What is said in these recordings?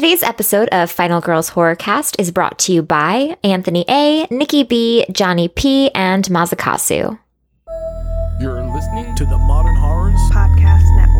Today's episode of Final Girls Horrorcast is brought to you by Anthony A., Nikki B., Johnny P., and Mazakasu. You're listening to the Modern Horrors Podcast Network.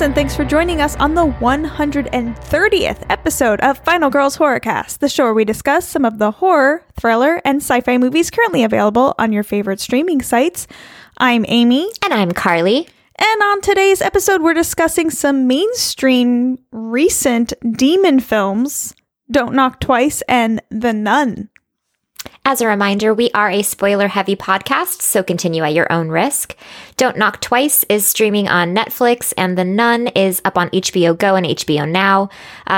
And thanks for joining us on the 130th episode of Final Girls Horrorcast, the show where we discuss some of the horror, thriller, and sci-fi movies currently available on your favorite streaming sites. I'm Amy. And I'm Carly. And on today's episode, we're discussing some mainstream recent demon films, Don't Knock Twice and The Nun. As a reminder, we are a spoiler-heavy podcast, so continue at your own risk. Don't Knock Twice is streaming on Netflix, and The Nun is up on HBO Go and HBO Now,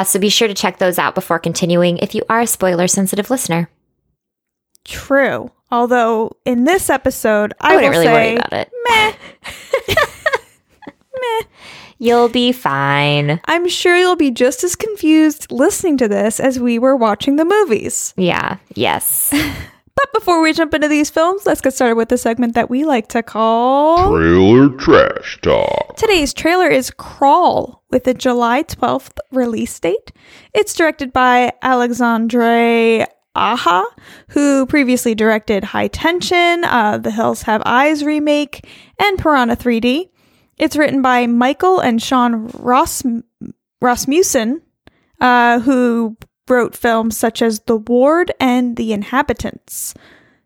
so be sure to check those out before continuing if you are a spoiler-sensitive listener. True. Although, in this episode, I wouldn't really worry about it. Meh. Meh. You'll be fine. I'm sure you'll be just as confused listening to this as we were watching the movies. Yeah. Yes. But before we jump into these films, let's get started with the segment that we like to call... Trailer Trash Talk. Today's trailer is Crawl, with a July 12th release date. It's directed by Alexandre Aja, who previously directed High Tension, The Hills Have Eyes remake, and Piranha 3D. It's written by Michael and Sean Ross Rasmussen, who wrote films such as The Ward and The Inhabitants.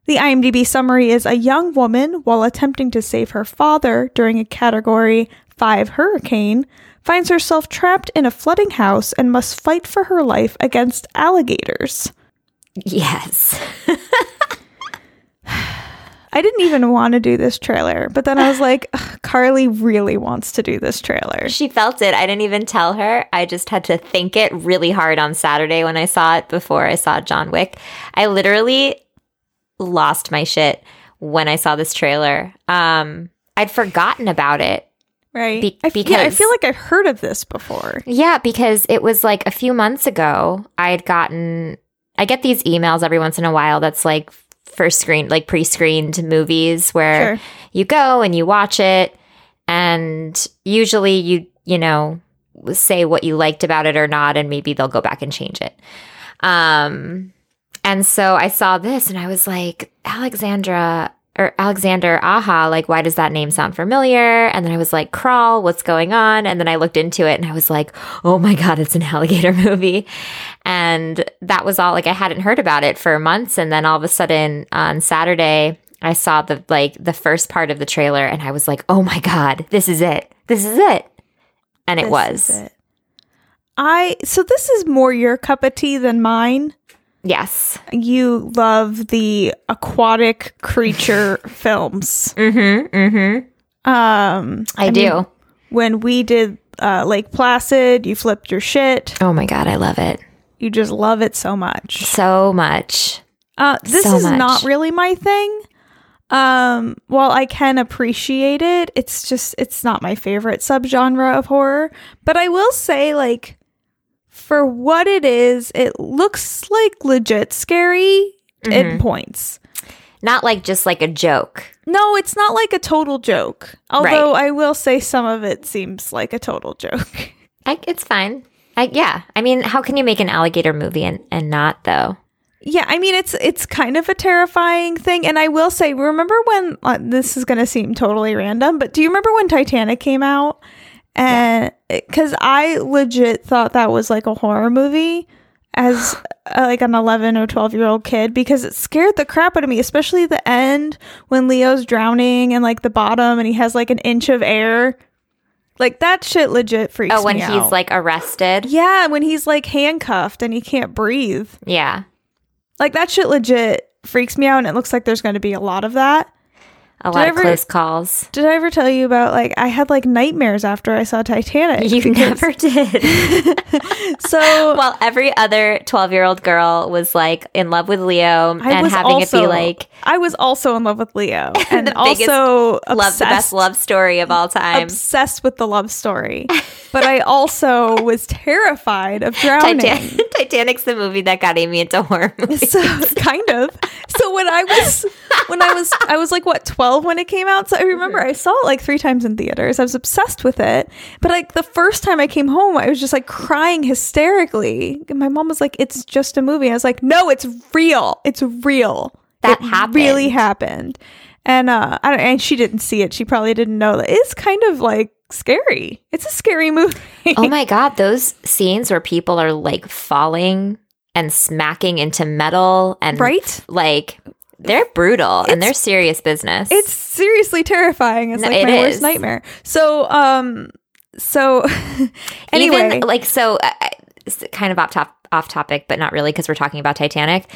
The IMDb summary is a young woman, while attempting to save her father during a Category 5 hurricane, finds herself trapped in a flooding house and must fight for her life against alligators. Yes. I didn't even want to do this trailer, but then I was like, Carly really wants to do this trailer. She felt it. I didn't even tell her. I just had to think it really hard on Saturday when I saw it before I saw John Wick. I literally lost my shit when I saw this trailer. I'd forgotten about it. Right. I feel like I've heard of this before. Yeah, because it was like a few months ago I get these emails every once in a while that's like, pre-screened movies where you go and you watch it, and usually you say what you liked about it or not, and maybe they'll go back and change it. And so I saw this and I was like, Alexandre Aja, like, why does that name sound familiar? And then I was like, Crawl, what's going on? And then I looked into it and I was like, oh my God, it's an alligator movie. And that was all, like, I hadn't heard about it for months. And then all of a sudden on Saturday, I saw the first part of the trailer and I was like, oh my God, this is it. This is it. And it was. So this is more your cup of tea than mine. Yes. You love the aquatic creature films. Mm-hmm, mm-hmm. I mean, when we did Lake Placid, you flipped your shit. Oh my God, I love it. You just love it so much. So much. This is not really my thing. While I can appreciate it, it's not my favorite subgenre of horror. But I will say, like, for what it is, it looks like legit scary in points. Not like just like a joke. No, it's not like a total joke. Although I will say some of it seems like a total joke. It's fine. I mean, how can you make an alligator movie and not, though? Yeah, I mean, it's kind of a terrifying thing. And I will say, remember when, this is going to seem totally random, but do you remember when Titanic came out? And because I legit thought that was like a horror movie as like an 11 or 12-year-old kid, because it scared the crap out of me, especially the end when Leo's drowning and like the bottom and he has like an inch of air. Like that shit legit freaks me out. Oh, when he's like arrested? Yeah, when he's like handcuffed and he can't breathe. Yeah. Like that shit legit freaks me out, and it looks like there's going to be a lot of that. A lot of close calls. Did I ever tell you about, like, I had, like, nightmares after I saw Titanic? Never did. Well, every other 12-year-old girl was, like, in love with Leo and having it be, like... I was also in love with Leo. And the best love story of all time. Obsessed with the love story. But I also was terrified of drowning. Titanic's the movie that got Amy into horror movies. So, kind of. So when I was like, what, 12? When it came out. So I remember I saw it like 3 times in theaters. I was obsessed with it. But like the first time I came home, I was just like crying hysterically. And my mom was like, it's just a movie. I was like, no, it's real. It's real. That happened. Really happened. And and she didn't see it. She probably didn't know that. It's kind of like scary. It's a scary movie. Oh my God. Those scenes where people are like falling and smacking into metal and right? Like... They're brutal and they're serious business. It's seriously terrifying. It's like my worst nightmare. So anyway. Even, like, so it's kind of off topic, but not really because we're talking about Titanic.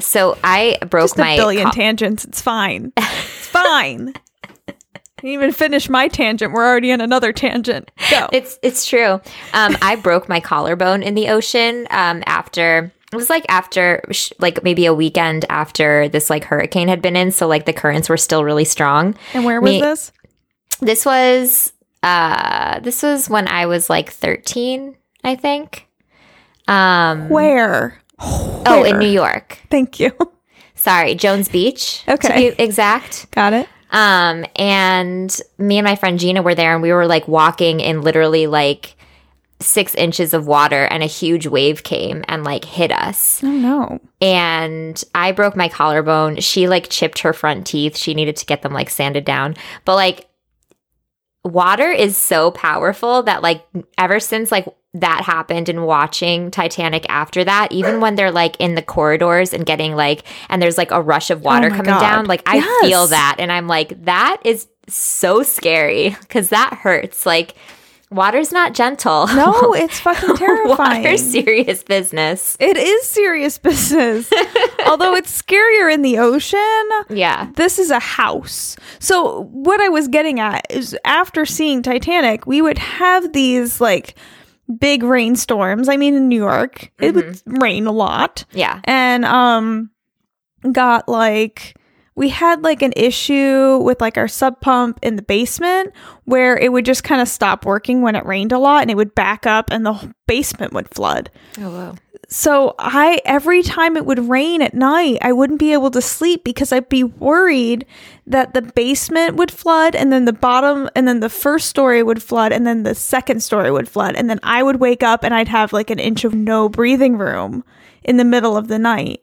So I broke just my... Just a billion tangents. It's fine. It's fine. I didn't even finish my tangent. We're already on another tangent. Go. It's true. I broke my collarbone in the ocean after... It was like after, like maybe a weekend after this like hurricane had been in. So like the currents were still really strong. And where was this? This was when I was like 13, I think. Where? Oh, in New York. Thank you. Sorry. Jones Beach. Okay. To be exact. Got it. And me and my friend Gina were there and we were like walking in literally like 6 inches of water and a huge wave came and like hit us. Oh no. And I broke my collarbone. She like chipped her front teeth. She needed to get them like sanded down. But like water is so powerful that like ever since like that happened and watching Titanic after that, even when they're like in the corridors and getting like, and there's like a rush of water coming down, like I feel that. And I'm like, that is so scary because that hurts. Like, water's not gentle. No, it's fucking terrifying. Water's serious business. It is serious business. Although it's scarier in the ocean. Yeah. This is a house. So what I was getting at is after seeing Titanic, we would have these like big rainstorms. I mean, in New York, it would rain a lot. Yeah. And we had like an issue with like our sub pump in the basement where it would just kind of stop working when it rained a lot and it would back up and the whole basement would flood. Oh, wow. So every time it would rain at night, I wouldn't be able to sleep because I'd be worried that the basement would flood and then the bottom and then the first story would flood and then the second story would flood. And then I would wake up and I'd have like an inch of no breathing room in the middle of the night.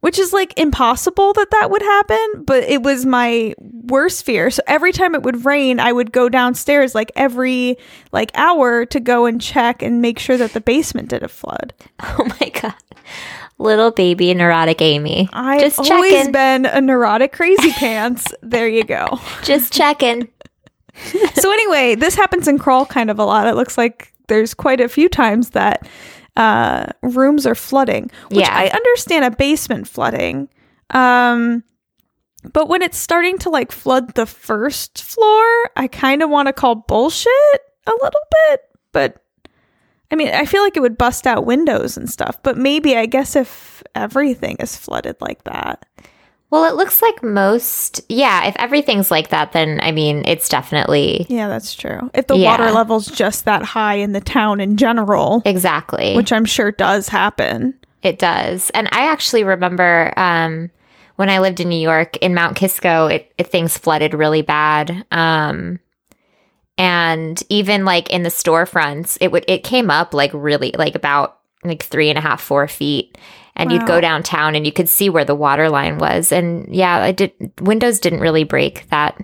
Which is like impossible that would happen, but it was my worst fear. So every time it would rain, I would go downstairs like every like hour to go and check and make sure that the basement didn't flood. Oh my God. Little baby neurotic Amy. I've always been a neurotic crazy pants. There you go. Just checking. So anyway, this happens in Crawl kind of a lot. It looks like there's quite a few times that rooms are flooding, which I understand a basement flooding, but when it's starting to like flood the first floor, I kind of want to call bullshit a little bit. But I mean, I feel like it would bust out windows and stuff, but maybe I guess if everything is flooded like that. Well, it looks like most, if everything's like that, then, I mean, it's definitely... Yeah, that's true. If the water level's just that high in the town in general. Exactly. Which I'm sure does happen. It does. And I actually remember when I lived in New York, in Mount Kisco, things flooded really bad. And even, like, in the storefronts, it came up, like, really, like, about, like, 3.5, 4 feet. And you'd go downtown and you could see where the water line was. And windows didn't really break that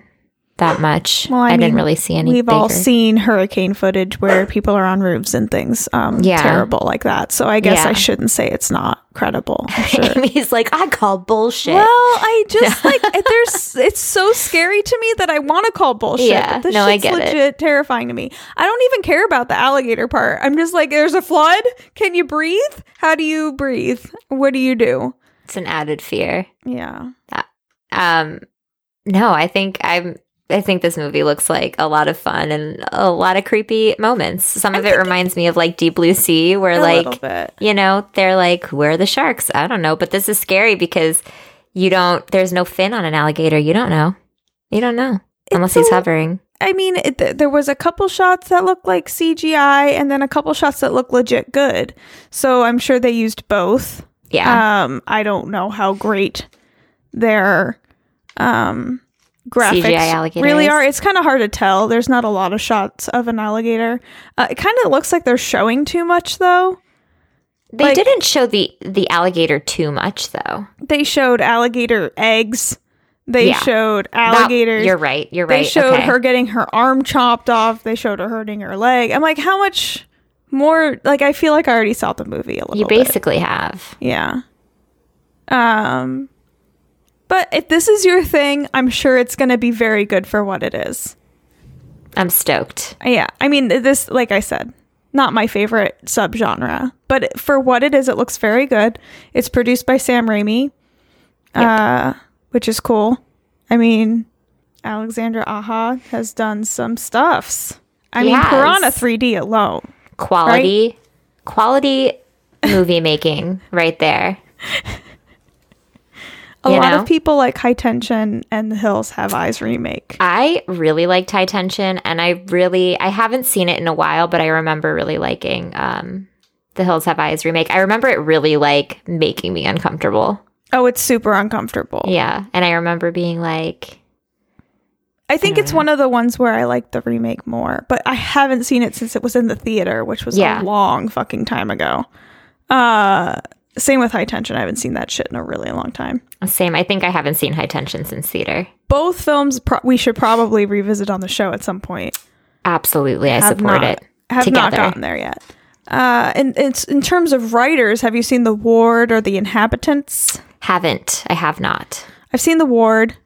much. Well, I mean, didn't really see anything. We've all seen hurricane footage where people are on roofs and things terrible like that. So I guess I shouldn't say it's not credible. Sure. Amy's like, I call bullshit. Well, I just like, it's so scary to me that I want to call bullshit. Yeah, but this shit's legit terrifying to me. I don't even care about the alligator part. I'm just like, there's a flood. Can you breathe? How do you breathe? What do you do? It's an added fear. Yeah. no, I think this movie looks like a lot of fun and a lot of creepy moments. Some of it reminds me of like Deep Blue Sea, where like, you know, they're like, where are the sharks? I don't know. But this is scary because there's no fin on an alligator. You don't know unless he's hovering. I mean, there was a couple shots that looked like CGI and then a couple shots that looked legit good. So I'm sure they used both. Yeah. I don't know how great their graphics really are. It's kind of hard to tell. There's not a lot of shots of an alligator. It kind of looks like they're showing too much, though. They didn't show the alligator too much, though. They showed alligator eggs. They showed alligators. You're right. They showed her getting her arm chopped off. They showed her hurting her leg. I'm like, how much more? Like, I feel like I already saw the movie a little bit. You basically have. Yeah. But if this is your thing, I'm sure it's going to be very good for what it is. I'm stoked. Yeah. I mean, this, like I said, not my favorite subgenre. But for what it is, it looks very good. It's produced by Sam Raimi. Yep. Which is cool. I mean, Alexandre Aja has done some stuffs. I mean, Piranha 3D alone. Quality movie making right there. A lot of people like High Tension and The Hills Have Eyes remake. I really liked High Tension, and I haven't seen it in a while, but I remember really liking The Hills Have Eyes remake. I remember it really like making me uncomfortable. Oh, it's super uncomfortable. Yeah. And I remember being like... I think it's one of the ones where I like the remake more. But I haven't seen it since it was in the theater, which was a long fucking time ago. Same with High Tension. I haven't seen that shit in a really long time. Same. I think I haven't seen High Tension since theater. Both films we should probably revisit on the show at some point. Absolutely. I have not gotten there yet. And it's in terms of writers, have you seen The Ward or The Inhabitants? Haven't. I have not. I've seen The Ward.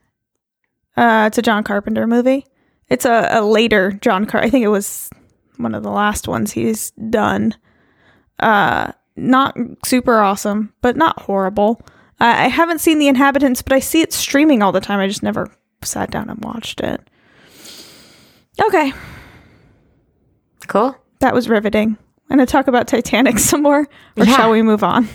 It's a John Carpenter movie. It's a later John Carpenter. I think it was one of the last ones he's done. Not super awesome, but not horrible. I haven't seen The Inhabitants, but I see it streaming all the time. I just never sat down and watched it. Okay. Cool. That was riveting. I'm going to talk about Titanic some more, or shall we move on?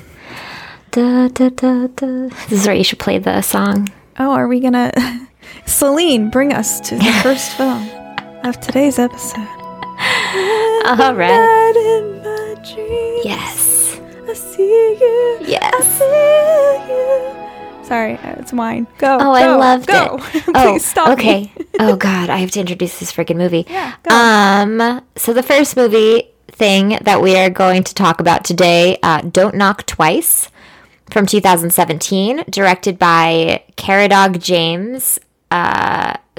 Da, da, da, da. This is where you should play the song. Oh, are we going to... Celine, bring us to the first film of today's episode. All right. In my dreams, yes. I see you. Yes. I feel you. Sorry, it's mine. Go. Oh, I loved it. Please stop. Okay. Oh, God. I have to introduce this freaking movie. Yeah, go. So the first movie thing that we are going to talk about today, Don't Knock Twice, from 2017, directed by Caradog James,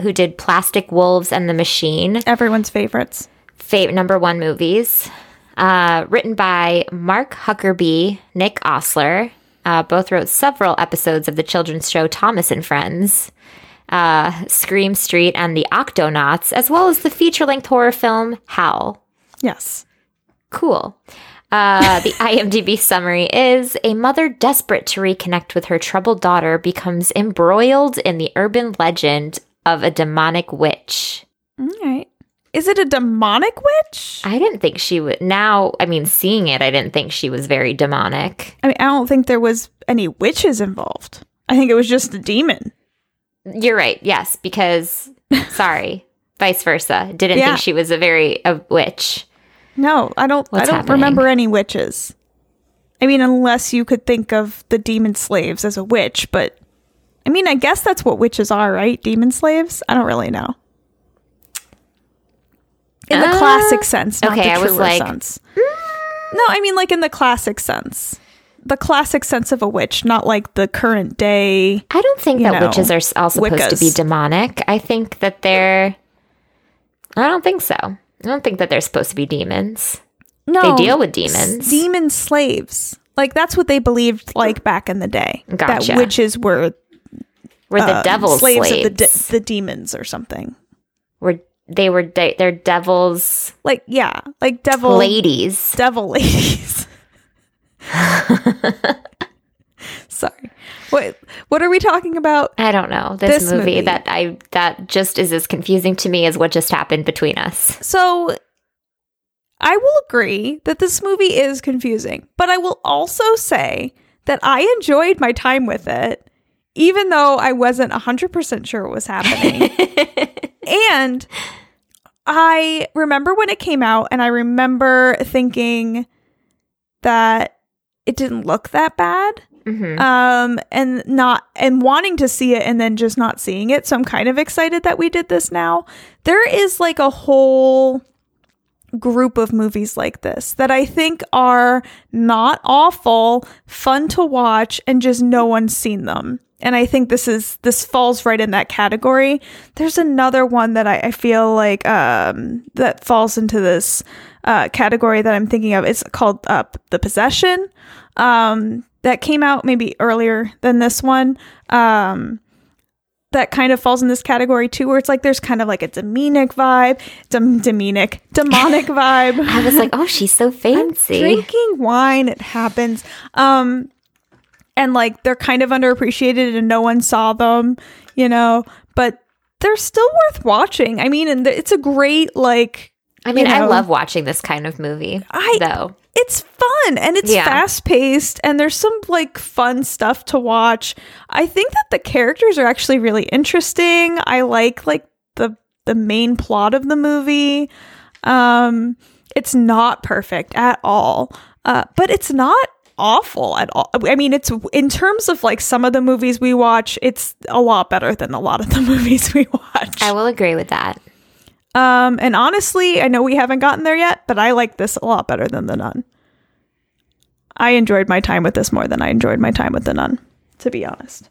who did Plastic Wolves and The Machine. Everyone's favorites. Number one movies. Written by Mark Huckabee, Nick Osler. Both wrote several episodes of the children's show Thomas and Friends, Scream Street and The Octonauts, as well as the feature-length horror film Howl. Yes. Cool. The IMDb summary is, a mother desperate to reconnect with her troubled daughter becomes embroiled in the urban legend of a demonic witch. All right. Is it a demonic witch? I didn't think she would. Now, I mean, seeing it, I didn't think she was very demonic. I mean, I don't think there was any witches involved. I think it was just a demon. You're right. Yes, because, sorry, vice versa. Didn't think she was a witch. No, I don't remember any witches. I mean, unless you could think of the demon slaves as a witch, but I mean, I guess that's what witches are, right? Demon slaves? I don't really know. In the classic sense, not the truer sense. No, I mean, like in the classic sense. The classic sense of a witch, not like the current day. I don't think that witches are all supposed to be demonic. I think that they're... I don't think so. I don't think that they're supposed to be demons. No. They deal with demons. Demon slaves. Like, that's what they believed, like, back in the day. Gotcha. That witches were the devil's slaves. Of the demons or something. They're devils. Like, yeah. Like, devil. Ladies. Devil ladies. Sorry. What are we talking about? I don't know. This movie that just is as confusing to me as what just happened between us. So I will agree that this movie is confusing, but I will also say that I enjoyed my time with it, even though I wasn't 100% sure what was happening. And I remember when it came out, and I remember thinking that it didn't look that bad. Mm-hmm. And wanting to see it and then just not seeing it. So I'm kind of excited that we did this now. There is like a whole group of movies like this that I think are not awful, fun to watch, and just no one's seen them. And I think this falls right in that category. There's another one that I feel like that falls into this category that I'm thinking of. It's called The Possession. That came out maybe earlier than this one. That kind of falls in this category too, where it's like there's kind of like a demonic vibe. I was like, oh, she's so fancy. I'm drinking wine, it happens. And like they're kind of underappreciated and no one saw them, you know, but they're still worth watching. I mean, and it's a great I love watching this kind of movie. It's fun and it's fast paced and there's some like fun stuff to watch. I think that the characters are actually really interesting. I like the main plot of the movie. It's not perfect at all, but it's not awful at all. I mean, it's in terms of like some of the movies we watch, it's a lot better than a lot of the movies we watch. I will agree with that. And honestly, I know we haven't gotten there yet, but I like this a lot better than The Nun. I enjoyed my time with this more than I enjoyed my time with The Nun, to be honest.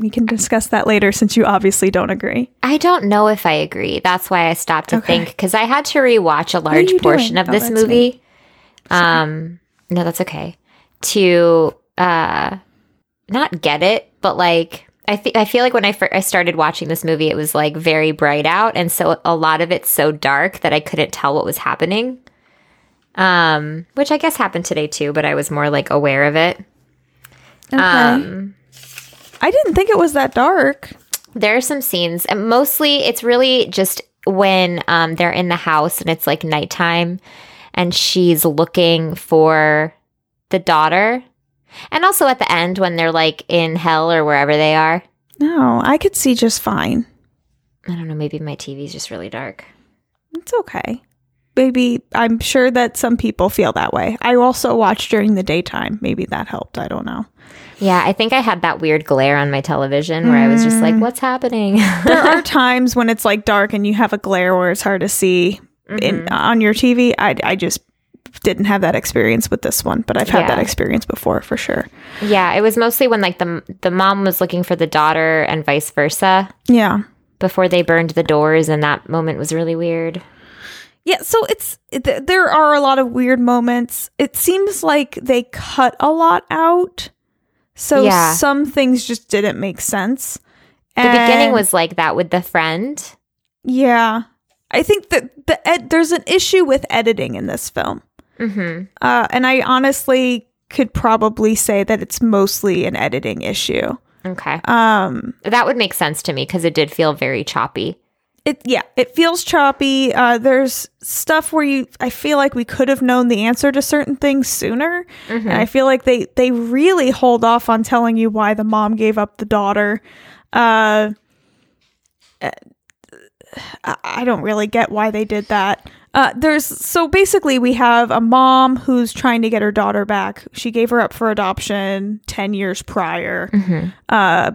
We can discuss that later since you obviously don't agree. I don't know if I agree. That's why I stopped to think, because I had to rewatch a large portion of this movie. No, that's okay. To not get it, but like... I feel like when I started watching this movie, it was like very bright out. And so a lot of it's so dark that I couldn't tell what was happening, which I guess happened today too, but I was more like aware of it. Okay. I didn't think it was that dark. There are some scenes, and mostly it's really just when they're in the house and it's like nighttime and she's looking for the daughter. And also at the end when they're like in hell or wherever they are. No, I could see just fine. I don't know. Maybe my TV's just really dark. It's okay. Maybe I'm sure that some people feel that way. I also watched during the daytime. Maybe that helped. I don't know. Yeah, I think I had that weird glare on my television where I was just like, what's happening? There are times when it's like dark and you have a glare where it's hard to see on your TV. I just... didn't have that experience with this one, but I've had that experience before for sure. Yeah, it was mostly when like the mom was looking for the daughter and vice versa. Yeah, before they burned the doors, and that moment was really weird. Yeah, so there are a lot of weird moments. It seems like they cut a lot out, so some things just didn't make sense. The beginning was like that with the friend. Yeah, I think that there's an issue with editing in this film. Mm-hmm. And I honestly could probably say that it's mostly an editing issue. Okay. That would make sense to me because it did feel very choppy. It feels choppy. There's stuff where I feel like we could have known the answer to certain things sooner. Mm-hmm. And I feel like they really hold off on telling you why the mom gave up the daughter. I don't really get why they did that. Basically we have a mom who's trying to get her daughter back. She gave her up for adoption 10 years prior,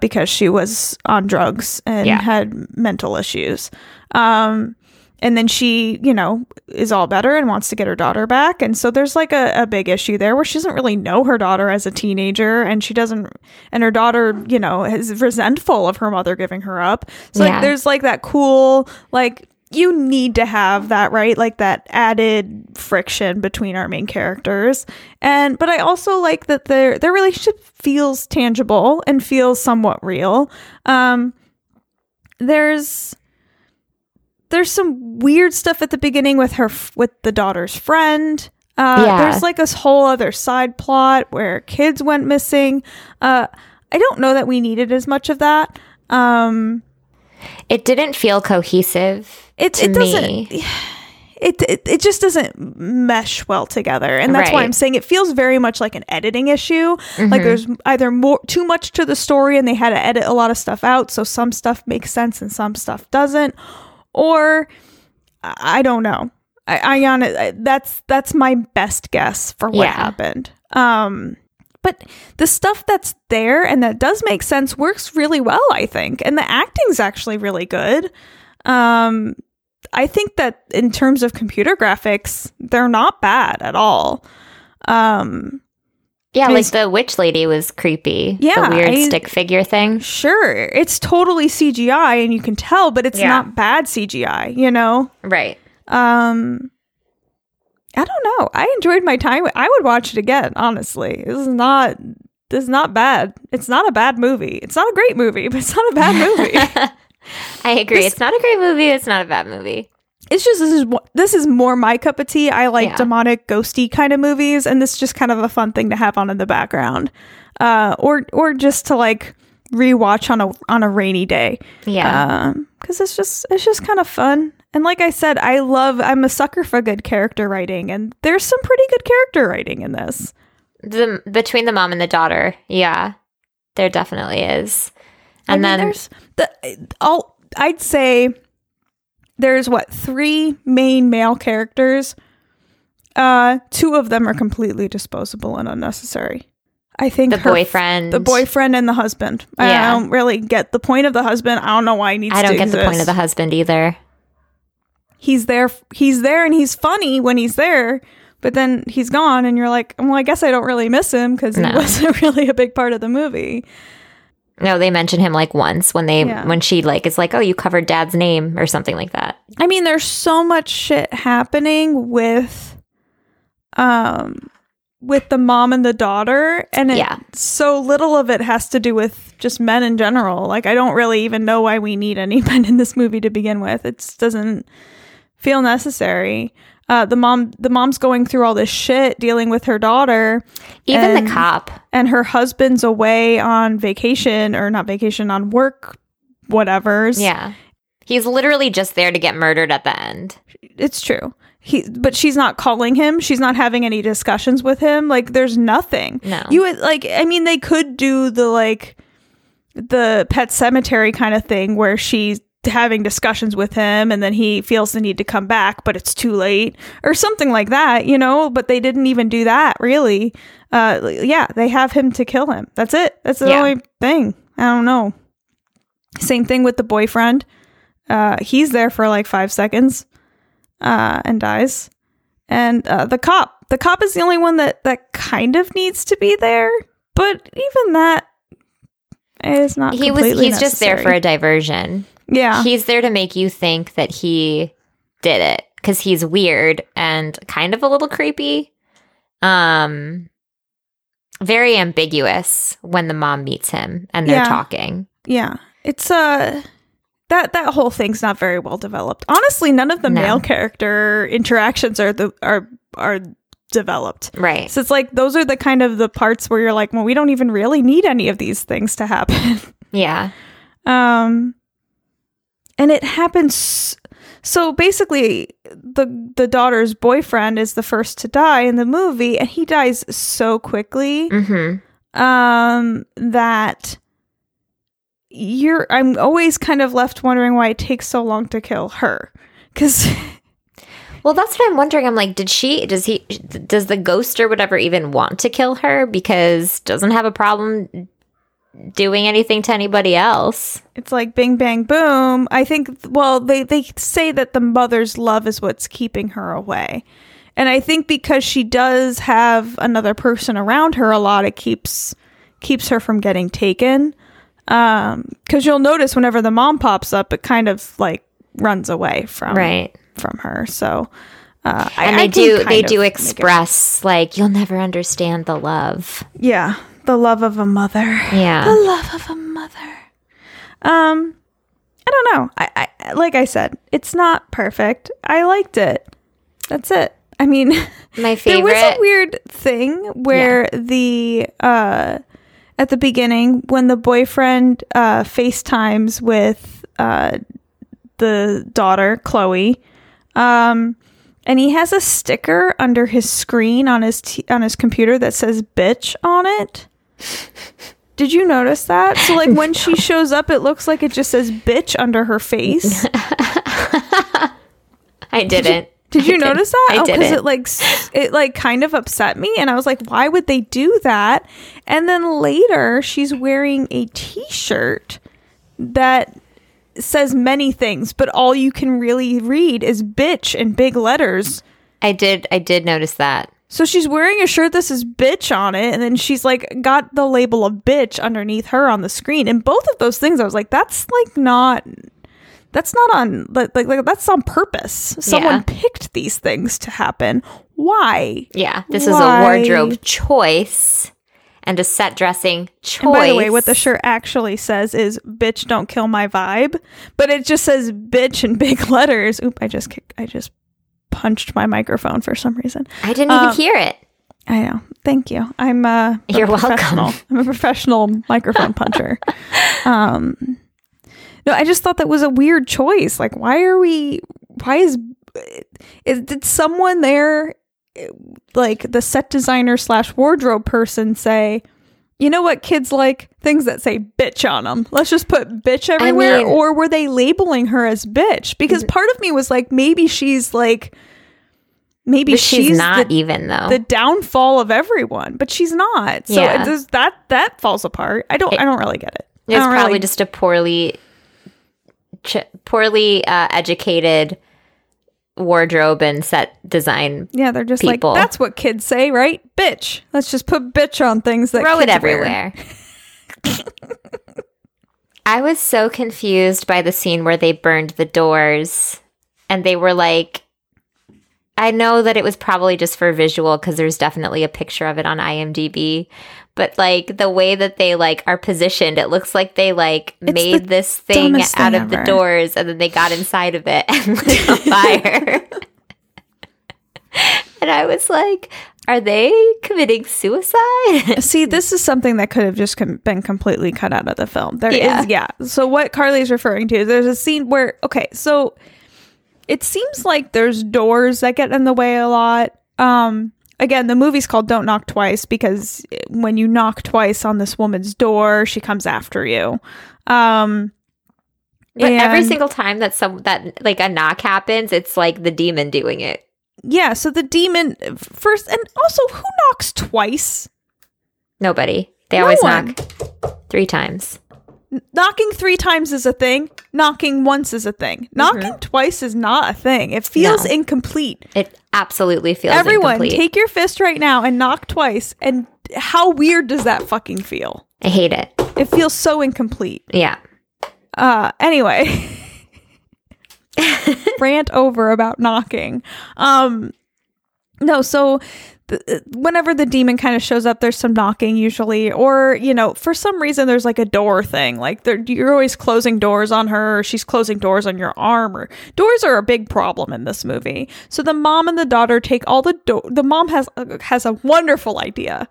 because she was on drugs and had mental issues. And then she, you know, is all better and wants to get her daughter back. And so there's like a big issue there where she doesn't really know her daughter as a teenager, and her daughter, you know, is resentful of her mother giving her up. So like, there's like that cool, like you need to have that, right? Like that added friction between our main characters. But I also like that their relationship feels tangible and feels somewhat real. There's some weird stuff at the beginning with the daughter's friend. There's like this whole other side plot where kids went missing. I don't know that we needed as much of that. It didn't feel cohesive to me. It just doesn't mesh well together. And that's why I'm saying it feels very much like an editing issue. Mm-hmm. Like there's either too much to the story and they had to edit a lot of stuff out. So some stuff makes sense and some stuff doesn't. Or I don't know. That's my best guess for what happened. But the stuff that's there and that does make sense works really well, I think. And the acting's actually really good. I think that in terms of computer graphics, they're not bad at all. Like the witch lady was creepy. Yeah. The weird stick figure thing. Sure. It's totally CGI and you can tell, but it's not bad CGI, you know? Right. I don't know. I enjoyed my time. I would watch it again, honestly. This is not bad. It's not a bad movie. It's not a great movie, but it's not a bad movie. I agree. It's not a great movie. It's not a bad movie. It's just this is more my cup of tea. I like demonic, ghosty kind of movies, and this is just kind of a fun thing to have on in the background, or just to like rewatch on a rainy day. Yeah, because it's just kind of fun. And like I said, I'm a sucker for good character writing, and there's some pretty good character writing in this. Between the mom and the daughter, yeah, there definitely is. And then there's I'd say there's three main male characters. Two of them are completely disposable and unnecessary. I think the boyfriend and the husband. Yeah. I don't really get the point of the husband. I don't know why he needs to exist. I don't get the point of the husband either. He's there and he's funny when he's there, but then he's gone and you're like, well, I guess I don't really miss him because he wasn't really a big part of the movie. No, they mention him like once when she like is like, oh, you covered dad's name or something like that. I mean, there's so much shit happening with the mom and the daughter, and so little of it has to do with just men in general. Like, I don't really even know why we need any men in this movie to begin with. It doesn't feel necessary. The mom's going through all this shit, dealing with her daughter. Even the cop. And her husband's away on vacation, or not vacation, on work, whatevers. Yeah. He's literally just there to get murdered at the end. It's true. But she's not calling him. She's not having any discussions with him. Like, there's nothing. No. They could do the Pet Sematary kind of thing where she's having discussions with him and then he feels the need to come back, but it's too late or something like that, you know, but they didn't even do that really. They have him to kill him. That's it. That's the only thing. I don't know. Same thing with the boyfriend. He's there for like 5 seconds and dies. And the cop is the only one that kind of needs to be there, but even that is not completely necessary. He's just there for a diversion. Yeah. He's there to make you think that he did it because he's weird and kind of a little creepy. Very ambiguous when the mom meets him and they're talking. Yeah. It's that whole thing's not very well developed. Honestly, none of the male character interactions are developed. Right. So it's like those are the kind of the parts where you're like, well, we don't even really need any of these things to happen. Yeah. And it happens. So basically, the daughter's boyfriend is the first to die in the movie, and he dies so quickly that I'm always kind of left wondering why it takes so long to kill her. Because, well, that's what I'm wondering. I'm like, does the ghost or whatever even want to kill her? Because doesn't have a problem doing anything to anybody else. It's like bing bang boom. I think they say that the mother's love is what's keeping her away, and I think because she does have another person around her a lot, it keeps her from getting taken, because you'll notice whenever the mom pops up, it kind of like runs away from her. So they do express like, you'll never understand the love. Yeah. The love of a mother. Yeah. The love of a mother. I don't know. I like I said, it's not perfect. I liked it. That's it. I I mean, my favorite. There was a weird thing where the at the beginning when the boyfriend FaceTimes with the daughter Chloe, and he has a sticker under his screen on his computer that says "bitch" on it. Did you notice that? So, like, when she shows up, it looks like it just says "bitch" under her face. I didn't. Did you notice that? I didn't. Because it kind of upset me, and I was like, why would they do that? And then later, she's wearing a T-shirt that says many things, but all you can really read is "bitch" in big letters. I did notice that. So she's wearing a shirt that says "bitch" on it, and then she's like got the label of "bitch" underneath her on the screen. And both of those things, I was like, that's on purpose. Someone picked these things to happen. Why? Yeah, this is a wardrobe choice and a set dressing choice. And by the way, what the shirt actually says is "bitch, don't kill my vibe," but it just says "bitch" in big letters. Oop! I just punched my microphone for some reason. I didn't even hear it. I know. Thank you. You're welcome. I'm a professional microphone puncher. No, I just thought that was a weird choice. Like, did someone there, like the set designer / wardrobe person, say, you know what, kids like things that say "bitch" on them. Let's just put "bitch" everywhere. Or were they labeling her as "bitch"? Because part of me was like, maybe she's not the, even though the downfall of everyone, but she's not. So it just, that falls apart. I don't really get it. It's probably just a poorly educated wardrobe and set design. Yeah, they're just people. Like, that's what kids say, right? "Bitch." Let's just put "bitch" on things that throw it everywhere. I was so confused by the scene where they burned the doors, and they were like, I know that it was probably just for visual because there's definitely a picture of it on IMDb. But, like, the way that they, like, are positioned, it looks like they, like, made this thing out of the doors and then they got inside of it and lit on fire. And I was like, are they committing suicide? See, this is something that could have just been completely cut out of the film. There is. So what Carly's referring to, there's a scene where, okay, so it seems like there's doors that get in the way a lot. Again, the movie's called Don't Knock Twice because when you knock twice on this woman's door, she comes after you. But every single time that a knock happens, it's like the demon doing it. Yeah, so the demon first, and also who knocks twice? Nobody. They always knock 3 times. Knocking 3 times is a thing. Knocking once is a thing. Knocking twice is not a thing. It feels incomplete. It absolutely feels incomplete. Everyone, take your fist right now and knock twice. And how weird does that fucking feel? I hate it. It feels so incomplete. Yeah. Anyway. Rant over about knocking. So whenever the demon kind of shows up, there's some knocking usually, or, you know, for some reason there's like a door thing, like you're always closing doors on her, or she's closing doors on your arm, or doors are a big problem in this movie. So the mom and the daughter take all the the mom has a wonderful idea,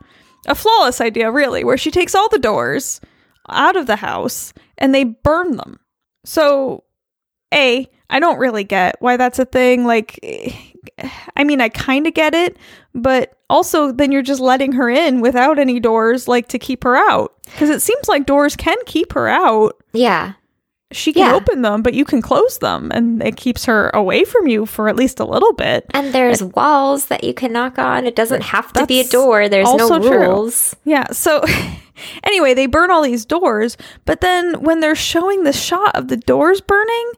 a flawless idea really, where she takes all the doors out of the house and they burn them. So I don't really get why that's a thing. Like, I mean, I kind of get it, but also then you're just letting her in without any doors, like, to keep her out. Because it seems like doors can keep her out. Yeah. She can open them, but you can close them, and it keeps her away from you for at least a little bit. And there's walls that you can knock on. It doesn't have to be a door. There's no rules. True. Yeah. So anyway, they burn all these doors, but then when they're showing the shot of the doors burning,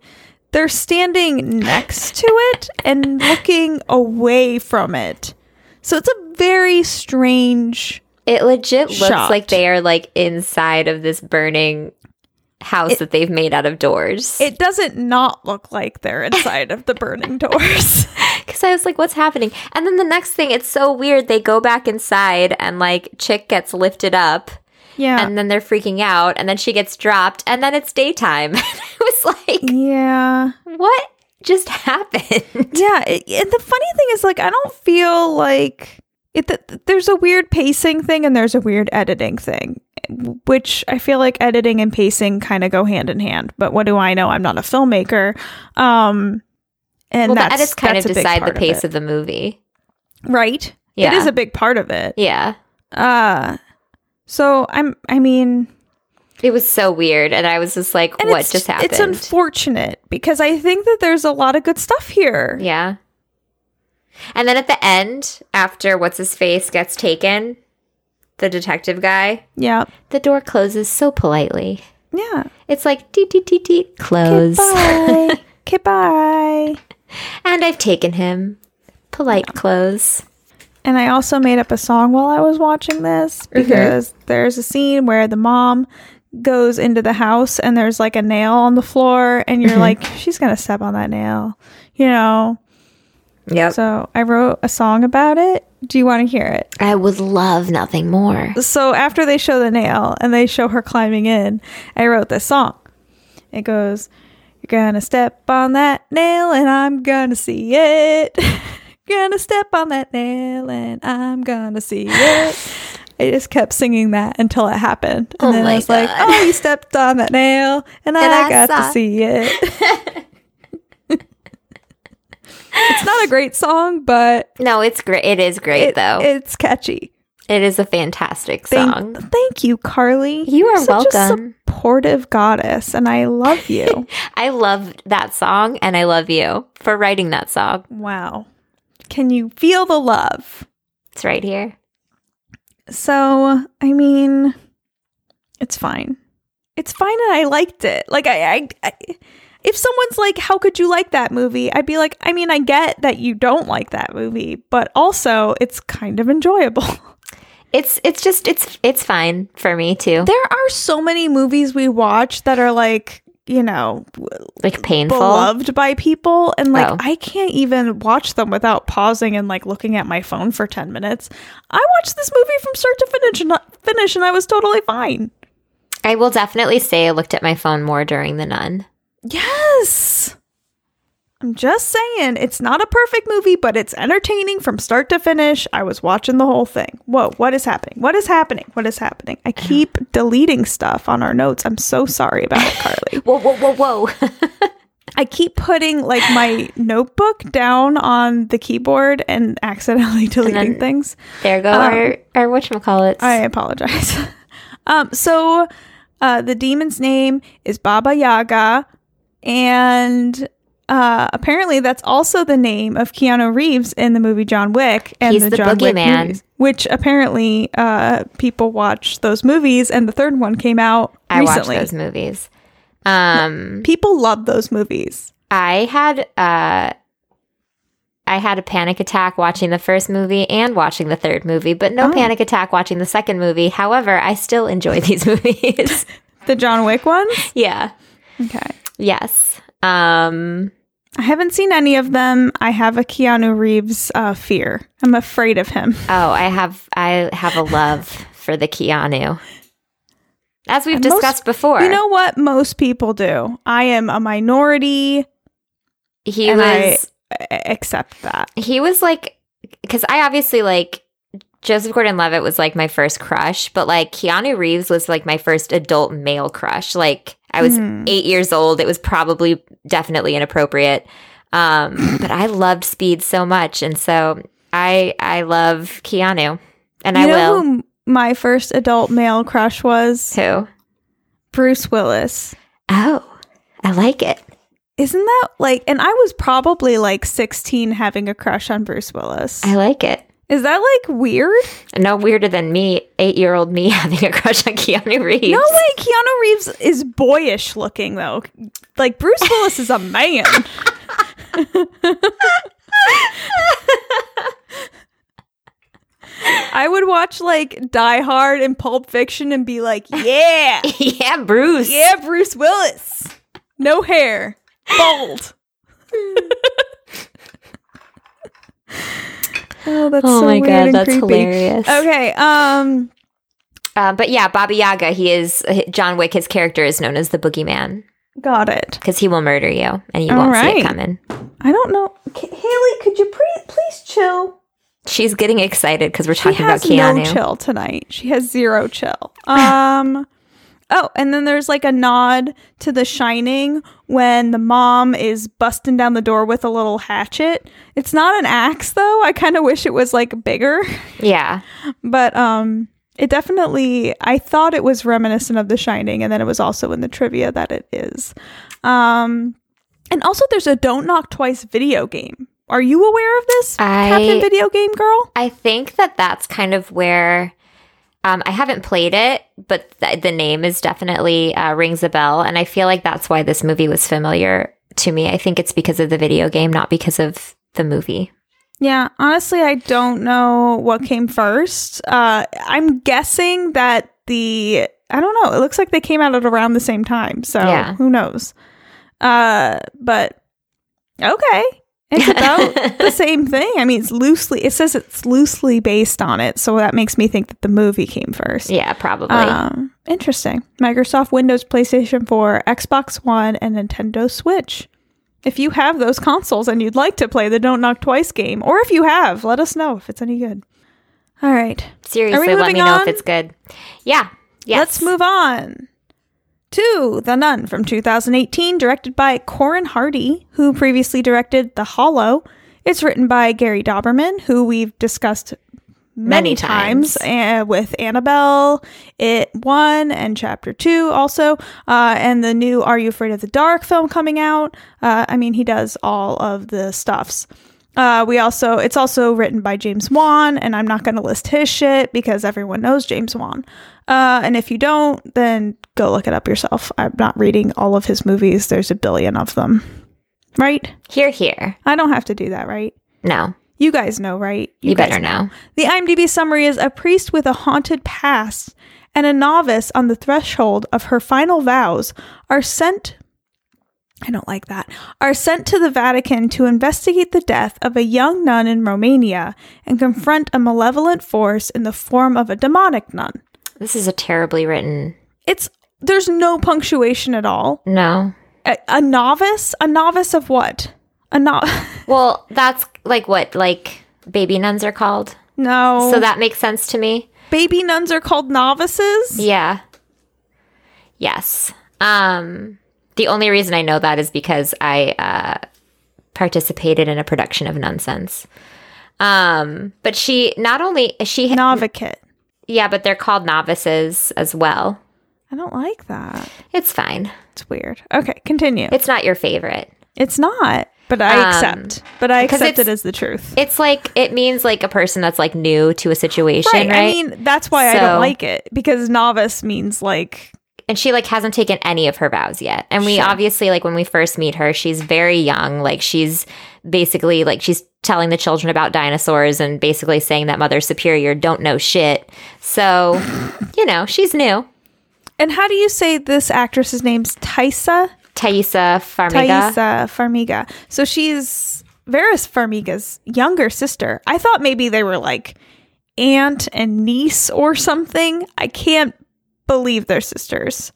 they're standing next to it and looking away from it. So it's a very strange shot. It legit looks like they are, like, inside of this burning house that they've made out of doors. It doesn't not look like they're inside of the burning doors. Because I was like, what's happening? And then the next thing, it's so weird. They go back inside and, like, chick gets lifted up. Yeah. And then they're freaking out, and then she gets dropped, and then it's daytime. It was like, yeah. What just happened. Yeah. And the funny thing is, like, I don't feel like there's a weird pacing thing and there's a weird editing thing, which I feel like editing and pacing kind of go hand in hand. But what do I know? I'm not a filmmaker. And well, the edits kind of decide the pace of the movie. Right. Yeah. It is a big part of it. Yeah. So I mean, it was so weird. And I was just like, what just happened? It's unfortunate because I think that there's a lot of good stuff here. Yeah. And then at the end, after What's-His-Face gets taken, the detective guy. Yeah. The door closes so politely. Yeah. It's like, deet, deet, deet, deet, close. Goodbye. Goodbye. And I've taken him. Polite close. And I also made up a song while I was watching this because there's a scene where the mom goes into the house and there's like a nail on the floor and you're like, she's going to step on that nail, you know? Yeah. So I wrote a song about it. Do you want to hear it? I would love nothing more. So after they show the nail and they show her climbing in, I wrote this song. It goes, you're going to step on that nail and I'm going to see it. Gonna step on that nail and I'm gonna see it. I just kept singing that until it happened. And then I was like, oh, you stepped on that nail and I got to see it. It's not a great song, but... No, it's great. It is great, though. It's catchy. It is a fantastic song. Thank you, Carly. You are welcome. Such a supportive goddess, and I love you. I love that song, and I love you for writing that song. Wow. Can you feel the love? It's right here. So, I mean, it's fine. It's fine and I liked it. Like, I if someone's like, how could you like that movie? I'd be like, I mean, I get that you don't like that movie, but also it's kind of enjoyable. It's fine for me too. There are so many movies we watch that are like, you know, like painful, beloved by people, and like I can't even watch them without pausing and like looking at my phone for 10 minutes. I watched this movie from start to finish, and I was totally fine. I will definitely say I looked at my phone more during The Nun. Yes, I'm just saying it's not a perfect movie, but it's entertaining from start to finish. I was watching the whole thing. Whoa, what is happening? What is happening? What is happening? I keep deleting stuff on our notes. I'm so sorry about it, Carly. Whoa. I keep putting like my notebook down on the keyboard and accidentally deleting things. There go our whatchamacallits. I apologize. So the demon's name is Baba Yaga, and... apparently that's also the name of Keanu Reeves in the movie John Wick, and he's the John Wick movies, which apparently people watch those movies, and the third one came out recently. I watched those movies. People love those movies. I had a panic attack watching the first movie and watching the third movie, but no panic attack watching the second movie. However, I still enjoy these movies. The John Wick ones? Yeah. Okay. Yes. I haven't seen any of them. I have a Keanu Reeves fear. I'm afraid of him. Oh, I have a love for the Keanu. As we've discussed before. You know what most people do. I am a minority. I accept that. He was like, because I obviously like Joseph Gordon-Levitt was like my first crush, but like Keanu Reeves was like my first adult male crush. Like I was 8 years old. It was definitely inappropriate. But I loved Speed so much. And so I love Keanu. And you know who my first adult male crush was? Who? Bruce Willis. Oh, I like it. Isn't that like, and I was probably like 16 having a crush on Bruce Willis. I like it. Is that like weird? No weirder than me, 8-year-old me having a crush on Keanu Reeves. No way. Keanu Reeves is boyish looking though. Like Bruce Willis is a man. I would watch like Die Hard and Pulp Fiction and be like, yeah. Yeah, Bruce. Yeah, Bruce Willis. No hair. Bald. Oh, that's so weird and creepy. Oh my god, that's hilarious. Okay, but yeah, Baba Yaga, he is John Wick. His character is known as the Boogeyman. Got it. Because he will murder you, and you won't see it coming. I don't know. Haley, could you please chill? She's getting excited because we're talking about Keanu. She has no chill tonight. She has zero chill. Oh, and then there's like a nod to The Shining when the mom is busting down the door with a little hatchet. It's not an axe, though. I kind of wish it was like bigger. Yeah. But it definitely, I thought it was reminiscent of The Shining, and then it was also in the trivia that it is. And also there's a Don't Knock Twice video game. Are you aware of this, Captain Video Game Girl? I think that that's kind of where... I haven't played it, but the name is definitely rings a bell. And I feel like that's why this movie was familiar to me. I think it's because of the video game, not because of the movie. Yeah. Honestly, I don't know what came first. I'm guessing that I don't know. It looks like they came out at around the same time. So who knows? But okay. It's about the same thing. I mean, it says it's loosely based on it, so that makes me think that the movie came first. Yeah, probably. Interesting. Microsoft Windows, PlayStation 4, Xbox One, and Nintendo Switch. If you have those consoles and you'd like to play the Don't Knock Twice game, or if you have, let us know if it's any good. All right. Seriously, let me know if it's good. Yeah. Yes. Let's move on to The Nun from 2018, directed by Corin Hardy, who previously directed The Hollow. It's written by Gary Dauberman, who we've discussed many times with Annabelle, It 1 and Chapter 2 also, and the new Are You Afraid of the Dark film coming out. I mean, he does all of the stuffs. It's also written by James Wan, and I'm not going to list his shit because everyone knows James Wan. And if you don't, then go look it up yourself. I'm not reading all of his movies. There's a billion of them. Right? Hear, hear. I don't have to do that, right? No. You guys know, right? You better know. The IMDb summary is: a priest with a haunted past and a novice on the threshold of her final vows are sent to the Vatican to investigate the death of a young nun in Romania and confront a malevolent force in the form of a demonic nun. This is a terribly written... There's no punctuation at all. No. A novice? A novice of what? Well, that's like what, like baby nuns are called? No. So that makes sense to me. Baby nuns are called novices? Yeah. Yes. The only reason I know that is because I participated in a production of Nonsense. But Novicate. Yeah, but they're called novices as well. I don't like that. It's fine. It's weird. Okay, continue. It's not your favorite. It's not, but I accept. But I accept it as the truth. It's like, it means like a person that's like new to a situation, right? I mean, that's why I don't like it, because novice means like... And she like hasn't taken any of her vows yet. And we obviously, like when we first meet her, she's very young. Like she's basically like she's telling the children about dinosaurs and basically saying that Mother Superior don't know shit. So, you know, she's new. And how do you say this actress's name's Taissa? Taissa Farmiga. Taissa Farmiga. So she's Vera Farmiga's younger sister. I thought maybe they were like aunt and niece or something. I can't believe they're sisters.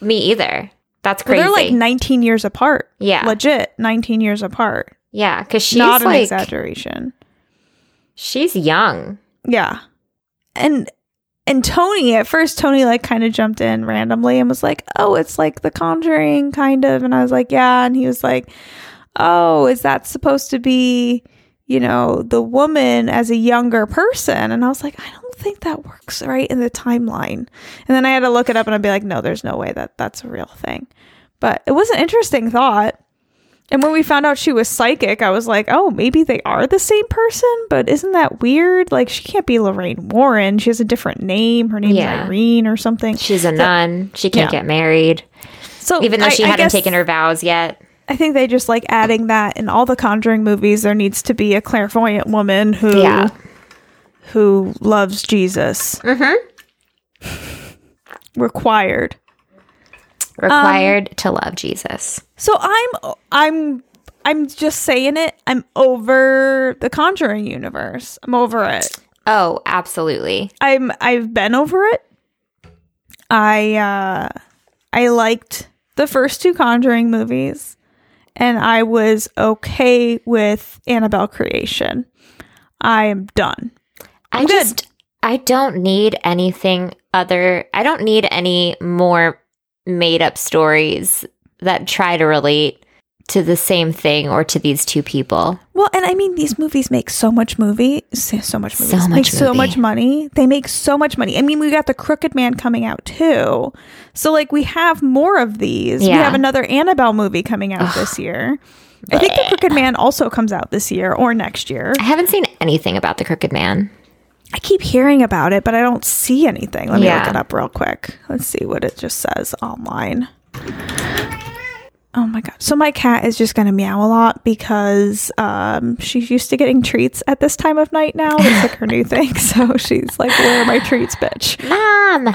Me either. That's crazy. Well, they're like 19 years apart. Yeah. Legit 19 years apart. Yeah, because she's not an exaggeration. She's young. Yeah. And Tony, at first, Tony like kind of jumped in randomly and was like, oh, it's like The Conjuring kind of. And I was like, yeah. And he was like, oh, is that supposed to be, you know, the woman as a younger person? And I was like, I don't think that works right in the timeline. And then I had to look it up and I'd be like, no, there's no way that that's a real thing. But it was an interesting thought. And when we found out she was psychic, I was like, oh, maybe they are the same person, but isn't that weird? Like, she can't be Lorraine Warren. She has a different name. Her name's Irene or something. She's a nun. She can't get married. So even though she hadn't taken her vows yet. I think they just like adding that in all the Conjuring movies, there needs to be a clairvoyant woman who loves Jesus. Mm-hmm. Required to love Jesus. So I'm just saying it. I'm over the Conjuring universe. I'm over it. Oh, absolutely. I've been over it. I liked the first two Conjuring movies, and I was okay with Annabelle creation. I am done. I don't need anything other. I don't need any more made up stories that try to relate to the same thing or to these two people. Well, and I mean, these movies make so much money. They make so much money. I mean, we got The Crooked Man coming out too. So like we have more of these. Yeah. We have another Annabelle movie coming out this year. Blech. I think The Crooked Man also comes out this year or next year. I haven't seen anything about The Crooked Man. I keep hearing about it, but I don't see anything. Let me look it up real quick. Let's see what it just says online. Oh my God. So my cat is just going to meow a lot because she's used to getting treats at this time of night now. It's like her new thing. So she's like, where are my treats, bitch? Mom!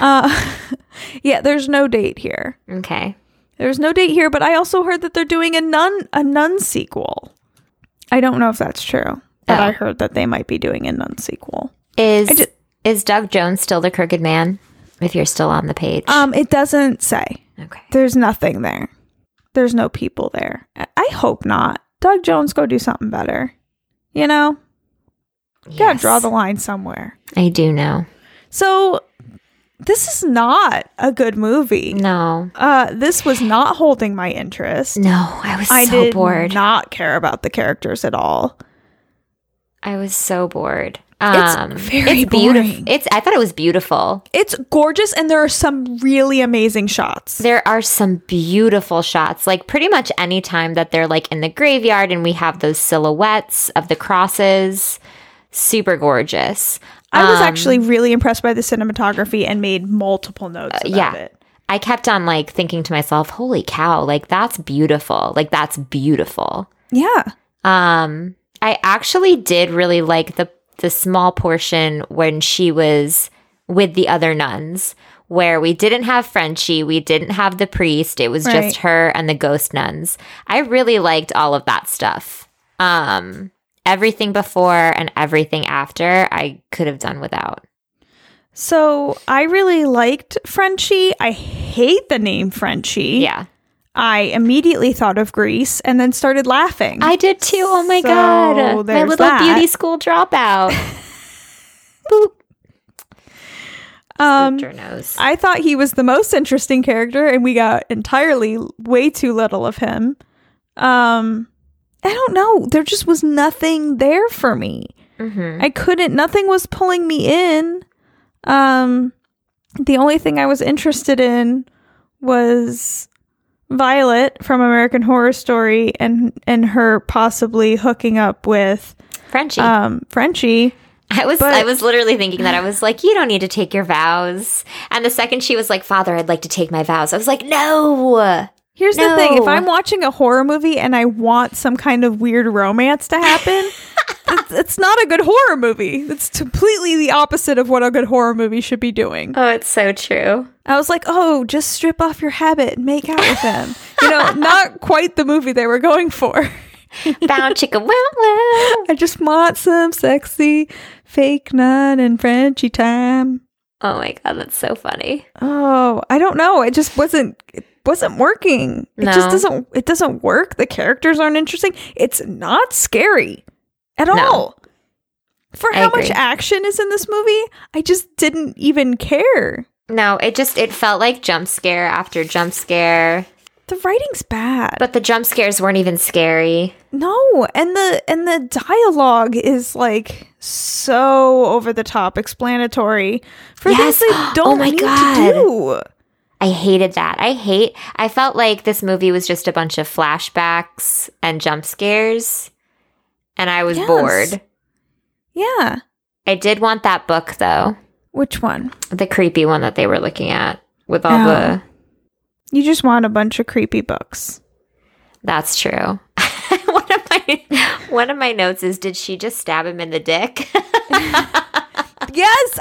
Yeah, there's no date here. Okay. There's no date here, but I also heard that they're doing a Nun sequel. I don't know if that's true, but I heard that they might be doing a Nun sequel. Is Doug Jones still the Crooked Man? If you're still on the page, it doesn't say. Okay, there's nothing there. There's no people there. I hope not. Doug Jones, go do something better. You know, yes. Gotta draw the line somewhere. I do know. So this is not a good movie. No, this was not holding my interest. No, I was so bored. I did not care about the characters at all. I was so bored. It's beautiful. I thought it was beautiful. It's gorgeous, and there are some really amazing shots. There are some beautiful shots. Like pretty much any time that they're like in the graveyard, and we have those silhouettes of the crosses, super gorgeous. I was actually really impressed by the cinematography and made multiple notes about it. I kept on like thinking to myself, "Holy cow! Like that's beautiful. Like that's beautiful." Yeah. I actually did really like the small portion when she was with the other nuns, where we didn't have Frenchie, we didn't have the priest, it was just her and the ghost nuns. I really liked all of that stuff. Everything before and everything after, I could have done without. So I really liked Frenchie. I hate the name Frenchie. Yeah. I immediately thought of Grease and then started laughing. I did too. Oh my God. My little beauty school dropout. Boop. I thought he was the most interesting character and we got entirely way too little of him. I don't know. There just was nothing there for me. Mm-hmm. Nothing was pulling me in. The only thing I was interested in was Violet from American Horror Story and her possibly hooking up with Frenchie. I was literally thinking that. I was like, you don't need to take your vows. And the second she was like, Father, I'd like to take my vows, I was like, no. Here's the thing. If I'm watching a horror movie and I want some kind of weird romance to happen, it's not a good horror movie. It's completely the opposite of what a good horror movie should be doing. Oh, it's so true. I was like, just strip off your habit and make out with him. You know, not quite the movie they were going for. Bow chicka wow wow. I just want some sexy fake nun and Frenchie time. Oh my God, that's so funny. Oh, I don't know. It just wasn't. Wasn't working. No. It doesn't work. The characters aren't interesting. It's not scary at all. For how much action is in this movie, I just didn't even care. No, it felt like jump scare after jump scare. The writing's bad. But the jump scares weren't even scary. No, and the dialogue is like so over the top explanatory for things they don't need to do. I hated that. I felt like this movie was just a bunch of flashbacks and jump scares, and I was bored. Yeah. I did want that book, though. Which one? The creepy one that they were looking at with all the... You just want a bunch of creepy books. That's true. One of my notes is, did she just stab him in the dick? Yes,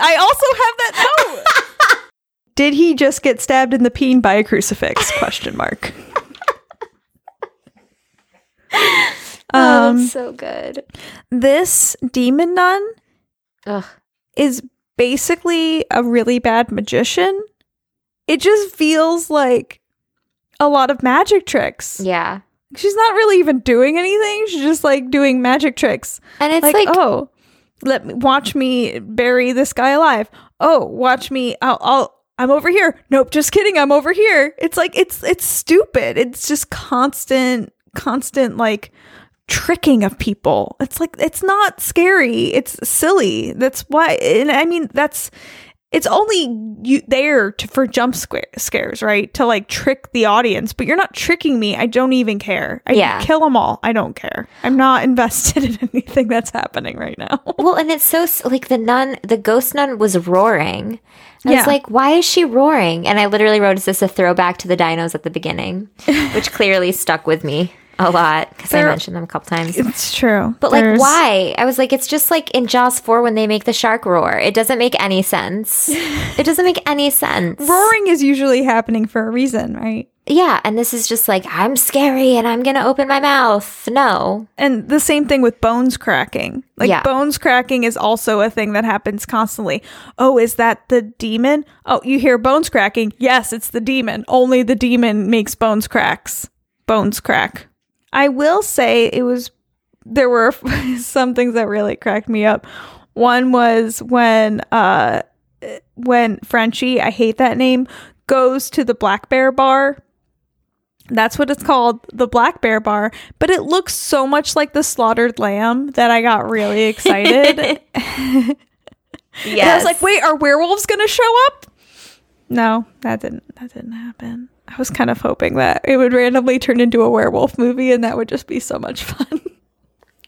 I also have that note. Did he just get stabbed in the peen by a crucifix? ? That's so good. This demon nun is basically a really bad magician. It just feels like a lot of magic tricks. Yeah. She's not really even doing anything. She's just like doing magic tricks. And it's like oh, watch me bury this guy alive. Oh, watch me. I'm over here. Nope, just kidding. I'm over here. It's like it's stupid. It's just constant like tricking of people. It's like it's not scary. It's silly. That's why. And I mean, that's it's only there for jump scares, right? To like trick the audience. But you're not tricking me. I don't even care. I kill them all. I don't care. I'm not invested in anything that's happening right now. Well, and it's so like the nun, the ghost nun was roaring. I was like, why is she roaring? And I literally wrote, is this a throwback to the dinos at the beginning? Which clearly stuck with me a lot because I mentioned them a couple times. It's true. But like, why? I was like, it's just like in Jaws 4 when they make the shark roar. It doesn't make any sense. It doesn't make any sense. Roaring is usually happening for a reason, right? Yeah, and this is just like, I'm scary and I'm going to open my mouth. No. And the same thing with bones cracking. Like, bones cracking is also a thing that happens constantly. Oh, is that the demon? Oh, you hear bones cracking. Yes, it's the demon. Only the demon makes bones cracks. Bones crack. I will say there were some things that really cracked me up. One was when Frenchie, I hate that name, goes to the Black Bear Bar. That's what it's called, the Black Bear Bar. But it looks so much like the Slaughtered Lamb that I got really excited. Yeah, I was like, wait, are werewolves going to show up? No, that didn't happen. I was kind of hoping that it would randomly turn into a werewolf movie, and that would just be so much fun.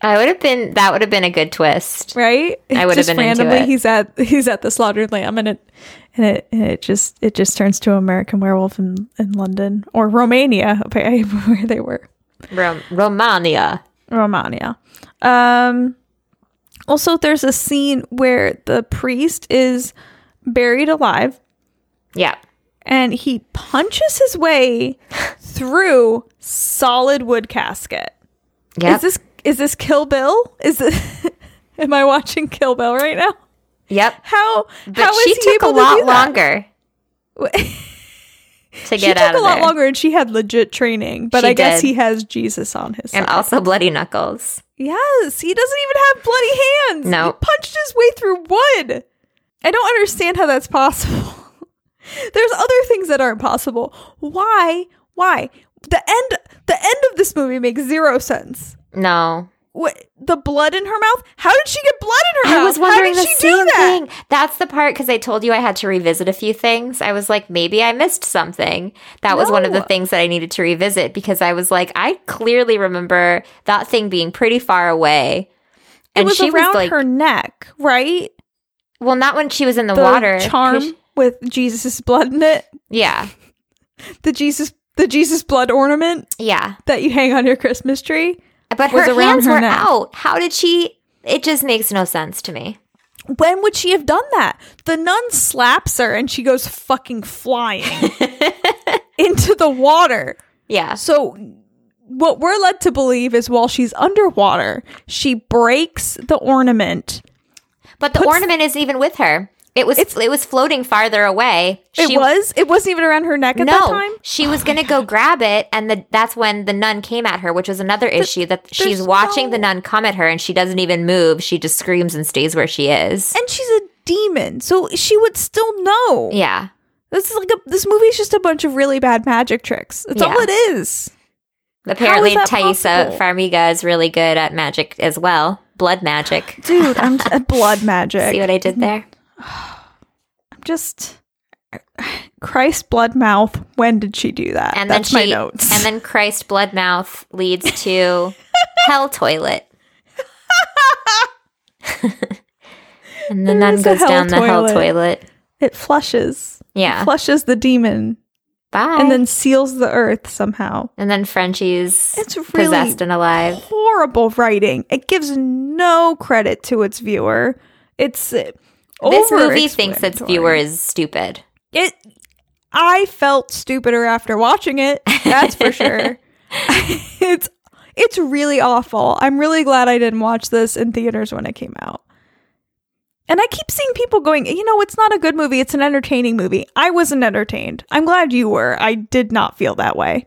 That would have been a good twist, right? I would have been randomly into it. He's at the Slaughtered Lamb, and it just turns to American Werewolf in London or Romania, where they were. Romania. Also, there's a scene where the priest is buried alive. Yeah. And he punches his way through solid wood casket. Yeah. Is this Kill Bill? Am I watching Kill Bill right now? Yep. How is he able to do that? She took a lot longer to get out of there. She took a lot longer, and she had legit training. But I guess he has Jesus on his side. And also bloody knuckles. Yes. He doesn't even have bloody hands. No. He punched his way through wood. I don't understand how that's possible. There's other things that aren't possible. Why? The end of this movie makes zero sense. No. What, the blood in her mouth? How did she get blood in her mouth? I was wondering the same thing. That's the part, because I told you I had to revisit a few things. I was like, maybe I missed something. That was one of the things that I needed to revisit, because I was like, I clearly remember that thing being pretty far away. And it was around her neck, right? Well, not when she was in the water. Charm with Jesus' blood in it. Yeah. The Jesus blood ornament. Yeah. That you hang on your Christmas tree. But her hands were out. How did she? It just makes no sense to me. When would she have done that? The nun slaps her and she goes fucking flying into the water. Yeah. So what we're led to believe is while she's underwater, she breaks the ornament. But the ornament isn't even with her. It was floating farther away. It wasn't even around her neck at that time? No, she was going to go grab it, and that's when the nun came at her, which was another issue, that she's watching the nun come at her, and she doesn't even move. She just screams and stays where she is. And she's a demon, so she would still know. Yeah. This movie is just a bunch of really bad magic tricks. That's all it is. Apparently, Taissa Farmiga is really good at magic as well. Blood magic. Dude, I'm blood magic. See what I did there? I'm just Christ blood mouth. When did she do that? And that's my notes. And then Christ blood mouth leads to hell toilet. And the nun goes down the hell toilet. It flushes. Yeah, it flushes the demon. Bye. And then seals the earth somehow. And then Frenchie's really possessed and alive. Horrible writing. It gives no credit to its viewer. This movie thinks its viewer is stupid. I felt stupider after watching it. That's for sure. It's really awful. I'm really glad I didn't watch this in theaters when it came out. And I keep seeing people going, you know, it's not a good movie. It's an entertaining movie. I wasn't entertained. I'm glad you were. I did not feel that way.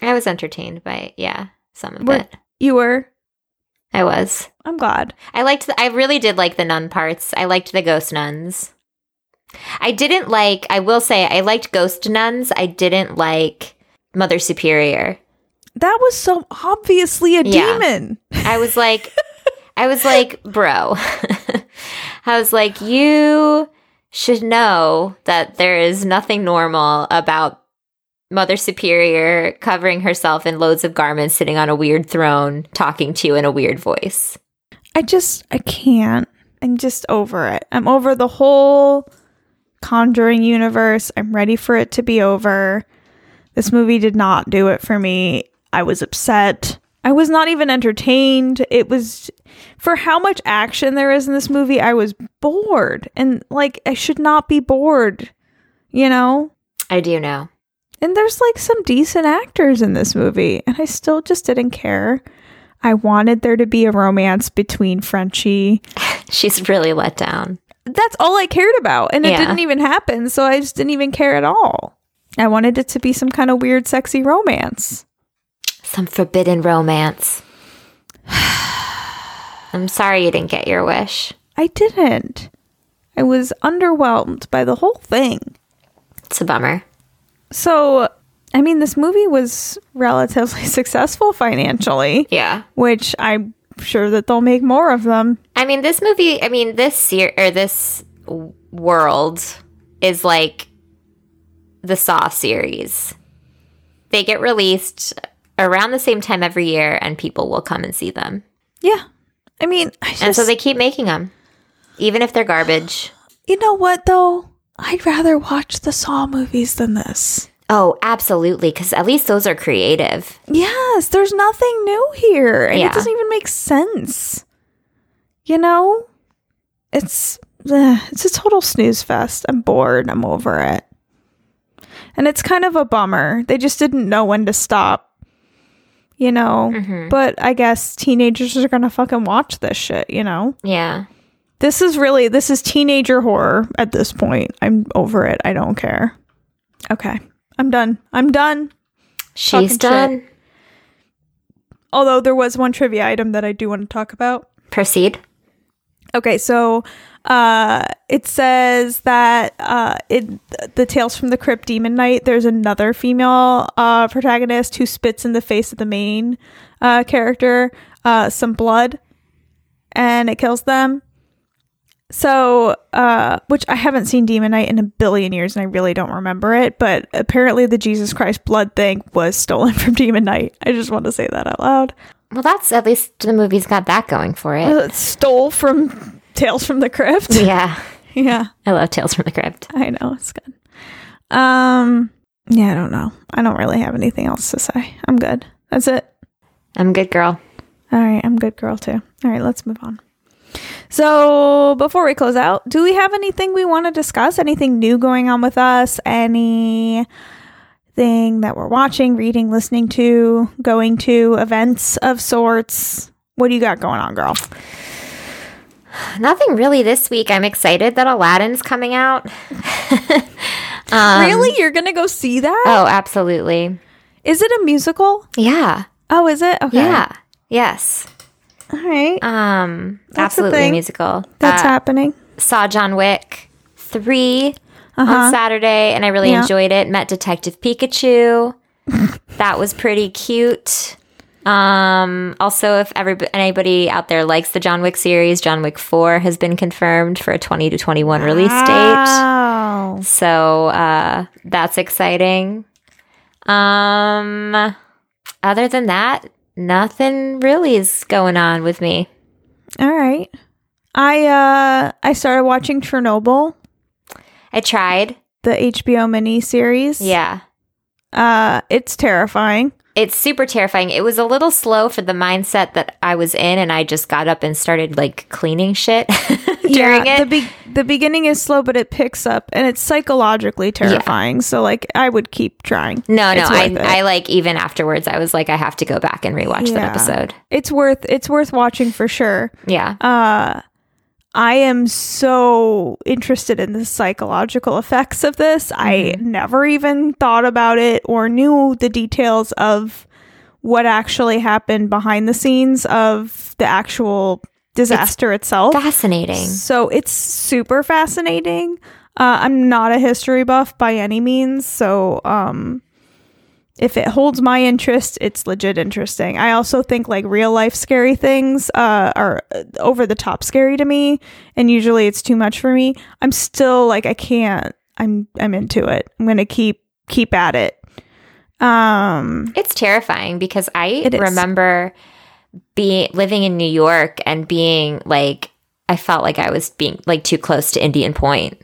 I was entertained by, yeah, some of it. You were? I was. I'm glad. I liked, I really did like the nun parts. I liked the ghost nuns. I didn't like, I will say, I liked ghost nuns. I didn't like Mother Superior. That was so obviously a demon. I was like, bro. I was like, you should know that there is nothing normal about Mother Superior covering herself in loads of garments, sitting on a weird throne, talking to you in a weird voice. I can't. I'm just over it. I'm over the whole Conjuring universe. I'm ready for it to be over. This movie did not do it for me. I was upset. I was not even entertained. It was, for how much action there is in this movie, I was bored. And, like, I should not be bored, you know? I do know. And there's, like, some decent actors in this movie. And I still just didn't care. I wanted there to be a romance between Frenchie. She's really let down. That's all I cared about. And it didn't even happen. So I just didn't even care at all. I wanted it to be some kind of weird, sexy romance. Some forbidden romance. I'm sorry you didn't get your wish. I didn't. I was underwhelmed by the whole thing. It's a bummer. So, I mean, this movie was relatively successful financially. Yeah. Which I'm sure that they'll make more of them. I mean, this movie, I mean, this world is like the Saw series. They get released around the same time every year, and people will come and see them. Yeah. I mean, and so they keep making them, even if they're garbage. You know what, though? I'd rather watch the Saw movies than this. Oh, absolutely, because at least those are creative. Yes, there's nothing new here, and it doesn't even make sense. You know? It's a total snooze fest. I'm bored. I'm over it. And it's kind of a bummer. They just didn't know when to stop. You know, but I guess teenagers are going to fucking watch this shit, you know? Yeah. This is teenager horror at this point. I'm over it. I don't care. Okay. I'm done. She's done. Although there was one trivia item that I do want to talk about. Proceed. Okay. So it says that the Tales from the Crypt Demon Knight, there's another female protagonist who spits in the face of the main character some blood, and it kills them. So, which I haven't seen Demon Knight in a billion years, and I really don't remember it, but apparently the Jesus Christ blood thing was stolen from Demon Knight. I just want to say that out loud. Well, that's, at least the movie's got that going for it. It stole from Tales from the Crypt. Yeah. I love Tales from the Crypt. I know, it's good. I don't know. I don't really have anything else to say. I'm good. That's it. I'm good, girl. All right, I'm good, girl, too. All right, let's move on. So before we close out, do we have anything we want to discuss? Anything new going on with us? Anything that we're watching, reading, listening to, going to, events of sorts? What do you got going on, girl? Nothing really this week. I'm excited that Aladdin's coming out. Really? You're going to go see that? Oh, absolutely. Is it a musical? Yeah. Oh, is it? Okay. Yeah. Yes. All right. That's absolutely a musical. That's happening. Saw John Wick 3 on Saturday, and I really enjoyed it. Met Detective Pikachu. That was pretty cute. Also, if anybody out there likes the John Wick series, John Wick 4 has been confirmed for a 2020 to 2021 release date. So that's exciting. Other than that, nothing really is going on with me. All right. I started watching Chernobyl. I tried. The HBO mini series. Yeah. It's terrifying. It's super terrifying. It was a little slow for the mindset that I was in, and I just got up and started, like, cleaning shit during it. The beginning is slow, but it picks up, and it's psychologically terrifying. Yeah. So, like, I would keep trying. No, I like, even afterwards, I was like, I have to go back and rewatch that episode. It's worth watching for sure. Yeah. I am so interested in the psychological effects of this. I never even thought about it or knew the details of what actually happened behind the scenes of the actual disaster itself. Fascinating. So it's super fascinating. I'm not a history buff by any means, so if it holds my interest, it's legit interesting. I also think like real life scary things are over the top scary to me, and usually it's too much for me. I'm still like, I can't. I'm into it. I'm gonna keep at it. It's terrifying because I remember living in New York and being like, I felt like I was being like too close to Indian Point,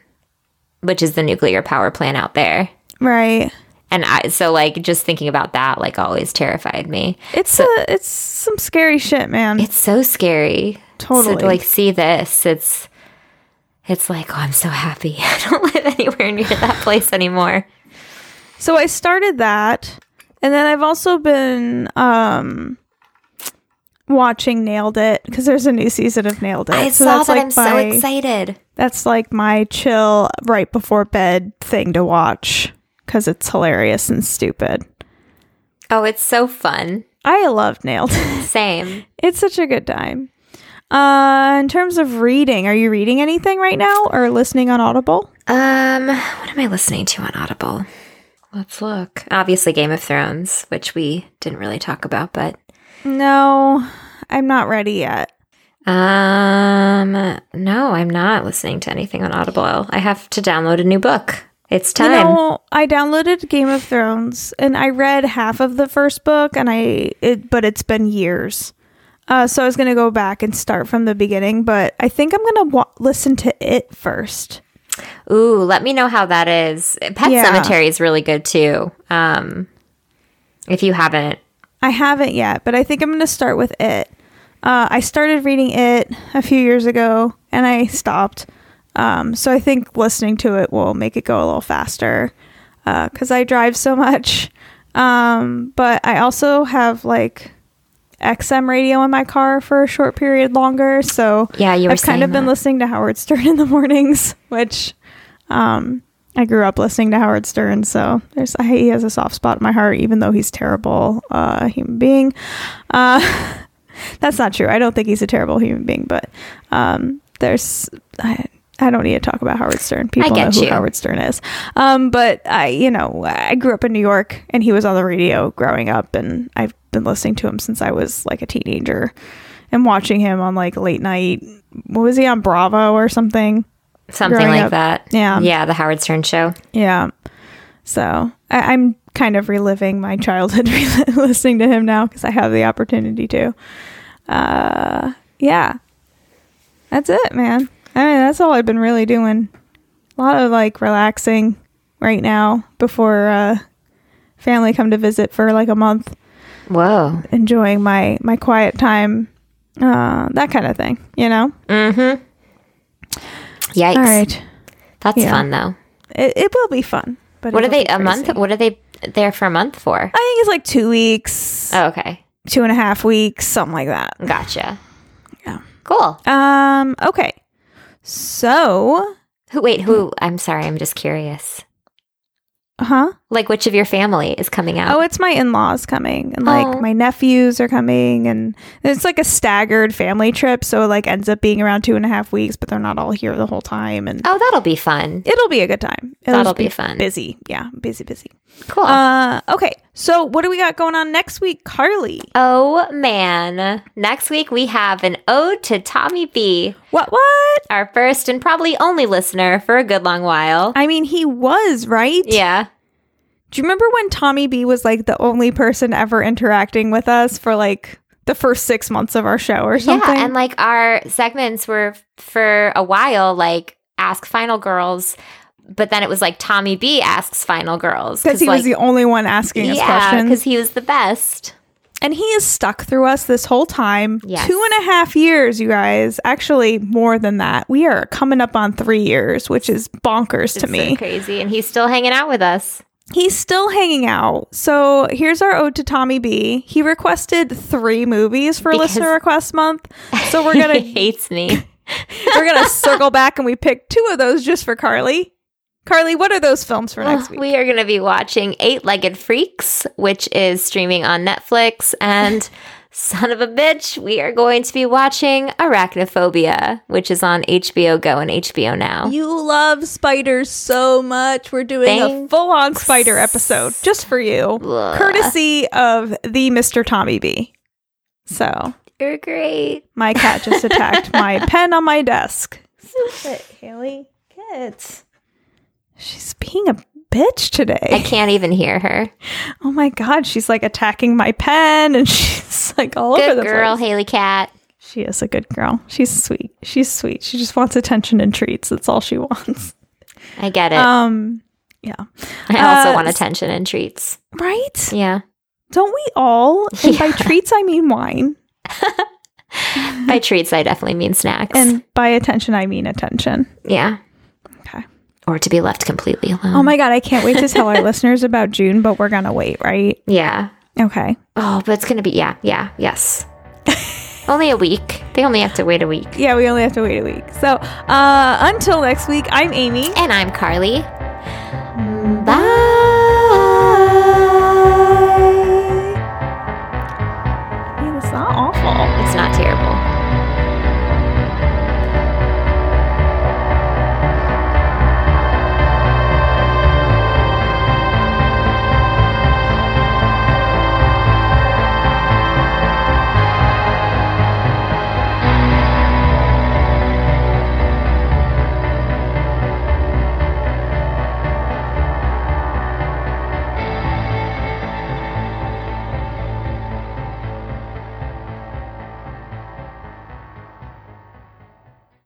which is the nuclear power plant out there, right? And so like just thinking about that like always terrified me. It's some scary shit, man. It's so scary. Totally. So, like, see this. It's like, oh, I'm so happy I don't live anywhere near that place anymore. So I started that, and then I've also been watching Nailed It because there's a new season of Nailed It. I saw that. I'm so excited. That's like my chill right before bed thing to watch. Because it's hilarious and stupid. Oh, it's so fun. I love Nailed It. Same. It's such a good time. In terms of reading, are you reading anything right now or listening on Audible? What am I listening to on Audible? Let's look. Obviously Game of Thrones, which we didn't really talk about, but... No, I'm not ready yet. No, I'm not listening to anything on Audible. I have to download a new book. It's time. You know, I downloaded Game of Thrones and I read half of the first book, and but it's been years. So I was going to go back and start from the beginning, but I think I'm going to listen to it first. Ooh, let me know how that is. Pet Sematary is really good too. If you haven't. I haven't yet, but I think I'm going to start with it. I started reading it a few years ago and I stopped. So I think listening to it will make it go a little faster because I drive so much. But I also have like XM radio in my car for a short period longer. So yeah, I've kind of been listening to Howard Stern in the mornings, which I grew up listening to Howard Stern. So he has a soft spot in my heart, even though he's terrible human being. That's not true. I don't think he's a terrible human being, but I don't need to talk about Howard Stern. People know who Howard Stern is. But I grew up in New York and he was on the radio growing up, and I've been listening to him since I was like a teenager and watching him on like late night. What was he on, Bravo or something? Something like that. Yeah. Yeah. The Howard Stern show. Yeah. So I'm kind of reliving my childhood listening to him now because I have the opportunity to. Yeah. That's it, man. I mean, that's all I've been really doing. A lot of like relaxing right now before family come to visit for like a month. Whoa. Enjoying my quiet time. That kind of thing, you know? Mm-hmm. Yikes. All right. That's fun though. It will be fun. But what are they, a month? What are they there for a month for? I think it's like 2 weeks. Oh, okay. 2.5 weeks, something like that. Gotcha. Yeah. Cool. Okay. So, who? I'm sorry, I'm just curious. Huh? Like, which of your family is coming out? Oh, it's my in-laws coming, and like my nephews are coming, and it's like a staggered family trip, so it like ends up being around 2.5 weeks, but they're not all here the whole time. And oh, that'll be fun. It'll be a good time. That'll be fun. Busy, yeah, busy. Cool. Okay, so what do we got going on next week, Carly? Oh man, next week we have an ode to Tommy B. What? Our first and probably only listener for a good long while. I mean, he was, right? Yeah. Do you remember when Tommy B was like the only person ever interacting with us for like the first 6 months of our show or something? Yeah, and like our segments were for a while like Ask Final Girls, but then it was like Tommy B asks Final Girls. Because he was the only one asking us questions. Yeah, because he was the best. And he has stuck through us this whole time. Yes. 2.5 years, you guys. Actually, more than that. We are coming up on 3 years, which is bonkers to me. So crazy. And he's still hanging out with us. He's still hanging out. So here's our ode to Tommy B. He requested 3 movies for listener request month. So we're gonna he hates me. We're going to circle back and we pick two of those just for Carly. Carly, what are those films for next week? We are going to be watching Eight-Legged Freaks, which is streaming on Netflix. And son of a bitch, we are going to be watching Arachnophobia, which is on HBO Go and HBO Now. You love spiders so much. We're doing a full-on spider episode just for you, courtesy of the Mr. Tommy B. So, you're great. My cat just attacked my pen on my desk. Stupid, Haley. Kids. She's being a bitch today. I can't even hear her. Oh my God. She's like attacking my pen and she's like all over the place. Good girl, Haley Cat. She is a good girl. She's sweet. She's sweet. She just wants attention and treats. That's all she wants. I get it. Yeah. I also want attention and treats. Right? Yeah. Don't we all? And by treats, I mean wine. By treats, I definitely mean snacks. And by attention, I mean attention. Yeah. Okay. Or to be left completely alone. Oh my God, I can't wait to tell our listeners about June, but we're going to wait, right? Yeah. Okay. Oh, but it's going to be, yes. Only a week. They only have to wait a week. Yeah, we only have to wait a week. So until next week, I'm Amy. And I'm Carly.